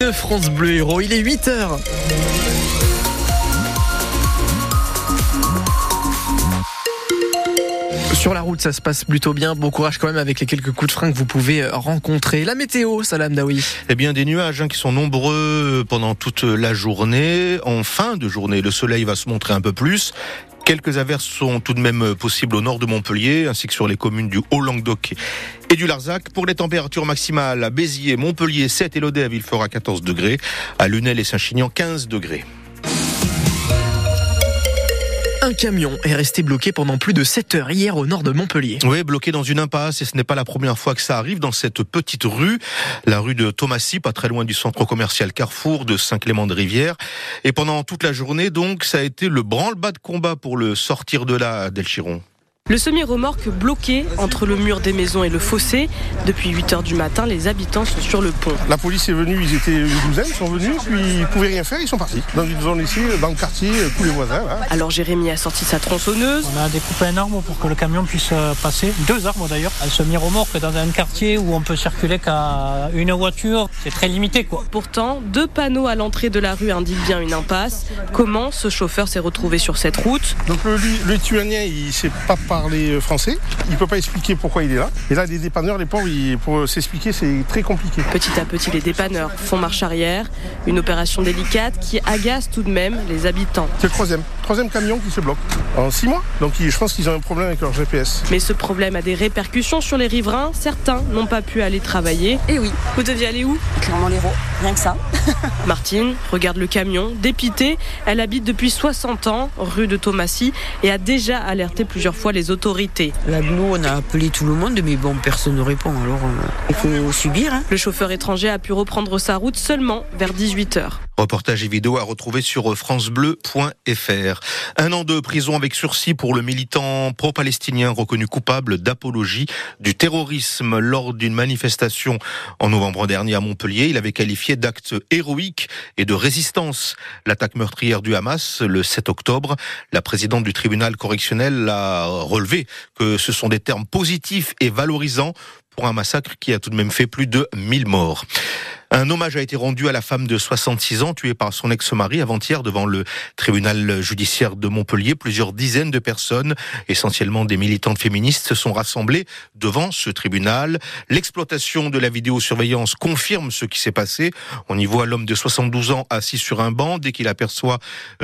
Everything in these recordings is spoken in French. De France Bleu Hérault, il est 8h. Sur la route, ça se passe plutôt bien. Bon courage quand même avec les quelques coups de frein que vous pouvez rencontrer. La météo, Salam Dawi. Eh bien, des nuages qui sont nombreux pendant toute la journée. En fin de journée, le soleil va se montrer un peu plus. Quelques averses sont tout de même possibles au nord de Montpellier, ainsi que sur les communes du Haut-Languedoc et du Larzac. Pour les températures maximales à Béziers, Montpellier, Sète et Lodève, il fera 14 degrés. À Lunel et Saint-Chinian, 15 degrés. Un camion est resté bloqué pendant plus de 7 heures hier au nord de Montpellier. Oui, bloqué dans une impasse, et ce n'est pas la première fois que ça arrive dans cette petite rue, la rue de Thomassy, pas très loin du centre commercial Carrefour de Saint-Clément-de-Rivière. Et pendant toute la journée, donc, ça a été le branle-bas de combat pour le sortir de là à Delchiron. Le semi-remorque bloqué entre le mur des maisons et le fossé. Depuis 8h du matin, les habitants sont sur le pont. La police est venue, ils étaient une douzaine, ils sont venus, puis ils ne pouvaient rien faire, ils sont partis. Dans une zone ici, dans le quartier, tous les voisins. Là. Alors Jérémy a sorti sa tronçonneuse. On a découpé un arbre pour que le camion puisse passer. 2 arbres d'ailleurs. Un semi-remorque dans un quartier où on peut circuler qu'à une voiture, c'est très limité, quoi. Pourtant, 2 panneaux à l'entrée de la rue indiquent bien une impasse. Comment ce chauffeur s'est retrouvé sur cette route? Donc le Lituanien, il ne s'est pas parler français, il ne peut pas expliquer pourquoi il est là. Et là, les dépanneurs, les pauvres, pour s'expliquer, c'est très compliqué. Petit à petit, les dépanneurs font marche arrière. Une opération délicate qui agace tout de même les habitants. C'est le troisième camion qui se bloque en 6 mois. Donc je pense qu'ils ont un problème avec leur GPS. Mais ce problème a des répercussions sur les riverains. Certains n'ont pas pu aller travailler. Et oui. Vous deviez aller où? Clermont-Lérault, rien que ça. Martine regarde le camion, dépitée. Elle habite depuis 60 ans, rue de Thomassy, et a déjà alerté plusieurs fois les autorités. Là, nous, on a appelé tout le monde, mais bon, personne ne répond, alors il faut subir. Le chauffeur étranger a pu reprendre sa route seulement vers 18h. Reportage et vidéo à retrouver sur francebleu.fr. 1 an de prison avec sursis pour le militant pro-palestinien reconnu coupable d'apologie du terrorisme lors d'une manifestation en novembre dernier à Montpellier. Il avait qualifié d'acte héroïque et de résistance l'attaque meurtrière du Hamas le 7 octobre. La présidente du tribunal correctionnel a relevé que ce sont des termes positifs et valorisants pour un massacre qui a tout de même fait plus de 1000 morts. Un hommage a été rendu à la femme de 66 ans tuée par son ex-mari avant-hier devant le tribunal judiciaire de Montpellier. Plusieurs dizaines de personnes, essentiellement des militantes féministes, se sont rassemblées devant ce tribunal. L'exploitation de la vidéosurveillance confirme ce qui s'est passé. On y voit l'homme de 72 ans assis sur un banc. Dès qu'il aperçoit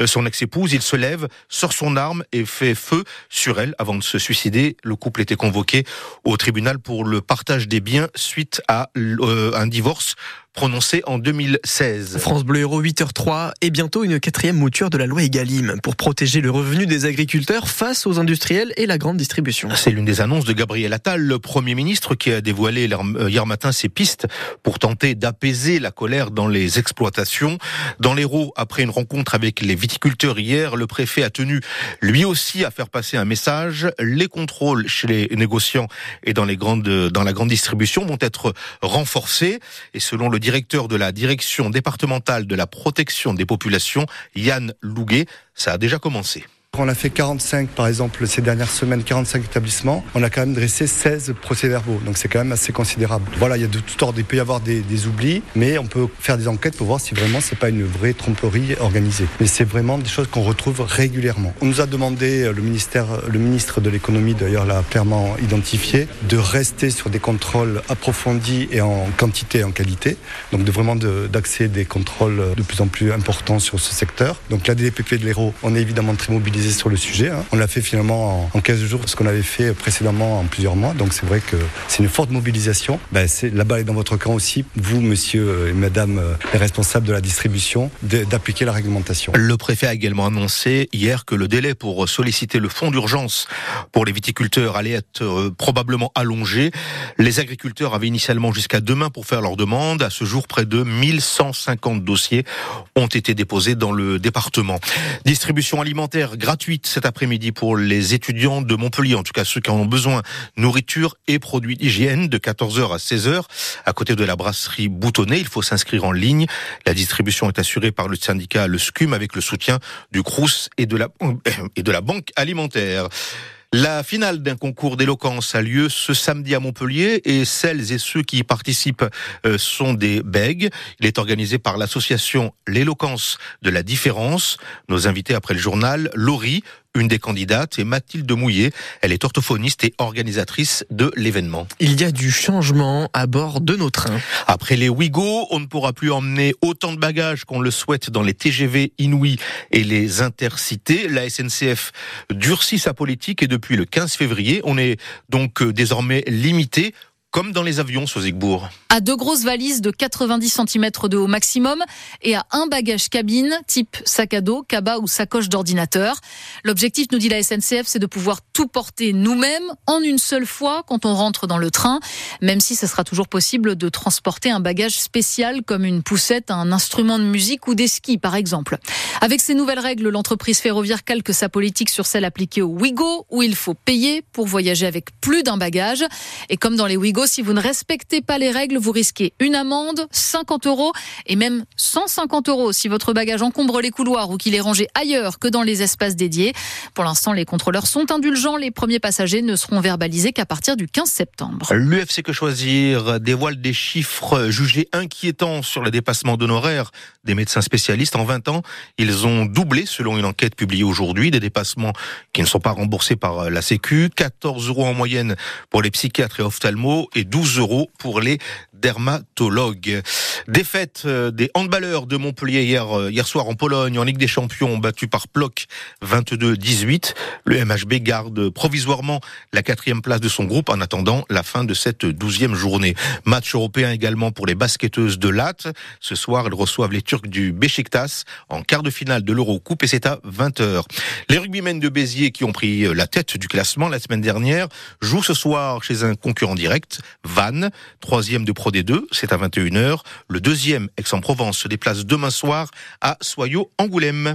son ex-épouse, il se lève, sort son arme et fait feu sur elle avant de se suicider. Le couple était convoqué au tribunal pour le partage des biens suite à un divorce prononcé en 2016. France Bleu Hérault, 8h03, et bientôt une 4e mouture de la loi Egalim pour protéger le revenu des agriculteurs face aux industriels et la grande distribution. C'est l'une des annonces de Gabriel Attal, le Premier ministre, qui a dévoilé hier matin ses pistes pour tenter d'apaiser la colère dans les exploitations. Dans l'Hérault, après une rencontre avec les viticulteurs hier, le préfet a tenu lui aussi à faire passer un message. Les contrôles chez les négociants et dans la grande distribution vont être renforcés, et selon le directeur de la direction départementale de la protection des populations, Yann Louguet, ça a déjà commencé. On a fait 45, par exemple, ces dernières semaines, 45 établissements. On a quand même dressé 16 procès-verbaux, donc c'est quand même assez considérable. Voilà, il y a de tout ordre, il peut y avoir des oublis, mais on peut faire des enquêtes pour voir si vraiment c'est pas une vraie tromperie organisée. Mais c'est vraiment des choses qu'on retrouve régulièrement. On nous a demandé, le ministre de l'économie d'ailleurs l'a clairement identifié, de rester sur des contrôles approfondis et en quantité et en qualité, donc d'axer des contrôles de plus en plus importants sur ce secteur. Donc la DDPP de l'Hérault, on est évidemment très mobilisé sur le sujet. On l'a fait finalement en 15 jours, ce qu'on avait fait précédemment en plusieurs mois. Donc c'est vrai que c'est une forte mobilisation. La balle est dans votre camp aussi, vous, monsieur et madame les responsables de la distribution, d'appliquer la réglementation. Le préfet a également annoncé hier que le délai pour solliciter le fonds d'urgence pour les viticulteurs allait être probablement allongé. Les agriculteurs avaient initialement jusqu'à demain pour faire leur demande. À ce jour, près de 1150 dossiers ont été déposés dans le département. Distribution alimentaire gratuite cet après-midi pour les étudiants de Montpellier, en tout cas ceux qui en ont besoin. Nourriture et produits d'hygiène de 14h à 16h à côté de la brasserie Boutonnet. Il faut s'inscrire en ligne. La distribution est assurée par le syndicat, le SCUM, avec le soutien du CROUS et de la Banque alimentaire. La finale d'un concours d'éloquence a lieu ce samedi à Montpellier et celles et ceux qui y participent sont des bègues. Il est organisé par l'association L'éloquence de la différence. Nos invités après le journal, Laurie, une des candidates, et Mathilde Mouillet. Elle est orthophoniste et organisatrice de l'événement. Il y a du changement à bord de nos trains. Après les Ouigo, on ne pourra plus emmener autant de bagages qu'on le souhaite dans les TGV Inouï et les Intercités. La SNCF durcit sa politique et depuis le 15 février, on est donc désormais limité, comme dans les avions, Sosigbourg. À deux grosses valises de 90 cm de haut maximum et à un bagage cabine type sac à dos, cabas ou sacoche d'ordinateur. L'objectif, nous dit la SNCF, c'est de pouvoir tout porter nous-mêmes en une seule fois quand on rentre dans le train, même si ce sera toujours possible de transporter un bagage spécial comme une poussette, un instrument de musique ou des skis par exemple. Avec ces nouvelles règles, l'entreprise ferroviaire calque sa politique sur celle appliquée au Ouigo où il faut payer pour voyager avec plus d'un bagage. Et comme dans les Ouigo, si vous ne respectez pas les règles, vous risquez une amende, 50 € et même 150 € si votre bagage encombre les couloirs ou qu'il est rangé ailleurs que dans les espaces dédiés. Pour l'instant, les contrôleurs sont indulgents. Les premiers passagers ne seront verbalisés qu'à partir du 15 septembre. L'UFC Que Choisir dévoile des chiffres jugés inquiétants sur le dépassement d'honoraires des médecins spécialistes. En 20 ans, ils ont doublé selon une enquête publiée aujourd'hui, des dépassements qui ne sont pas remboursés par la Sécu. 14 € en moyenne pour les psychiatres et ophtalmos et 12 € pour les dermatologue. Défaite des handballeurs de Montpellier hier soir en Pologne, en Ligue des Champions, battus par Ploc 22-18. Le MHB garde provisoirement la 4e place de son groupe en attendant la fin de cette 12e journée. Match européen également pour les basketteuses de Latte. Ce soir, elles reçoivent les Turcs du Beşiktaş en quart de finale de l'Eurocoupe et c'est à 20h. Les rugbymen de Béziers qui ont pris la tête du classement la semaine dernière jouent ce soir chez un concurrent direct, Vannes, 3e de Pro 2, c'est à 21h. Le 2e, Aix-en-Provence, se déplace demain soir à Soyaux-Angoulême.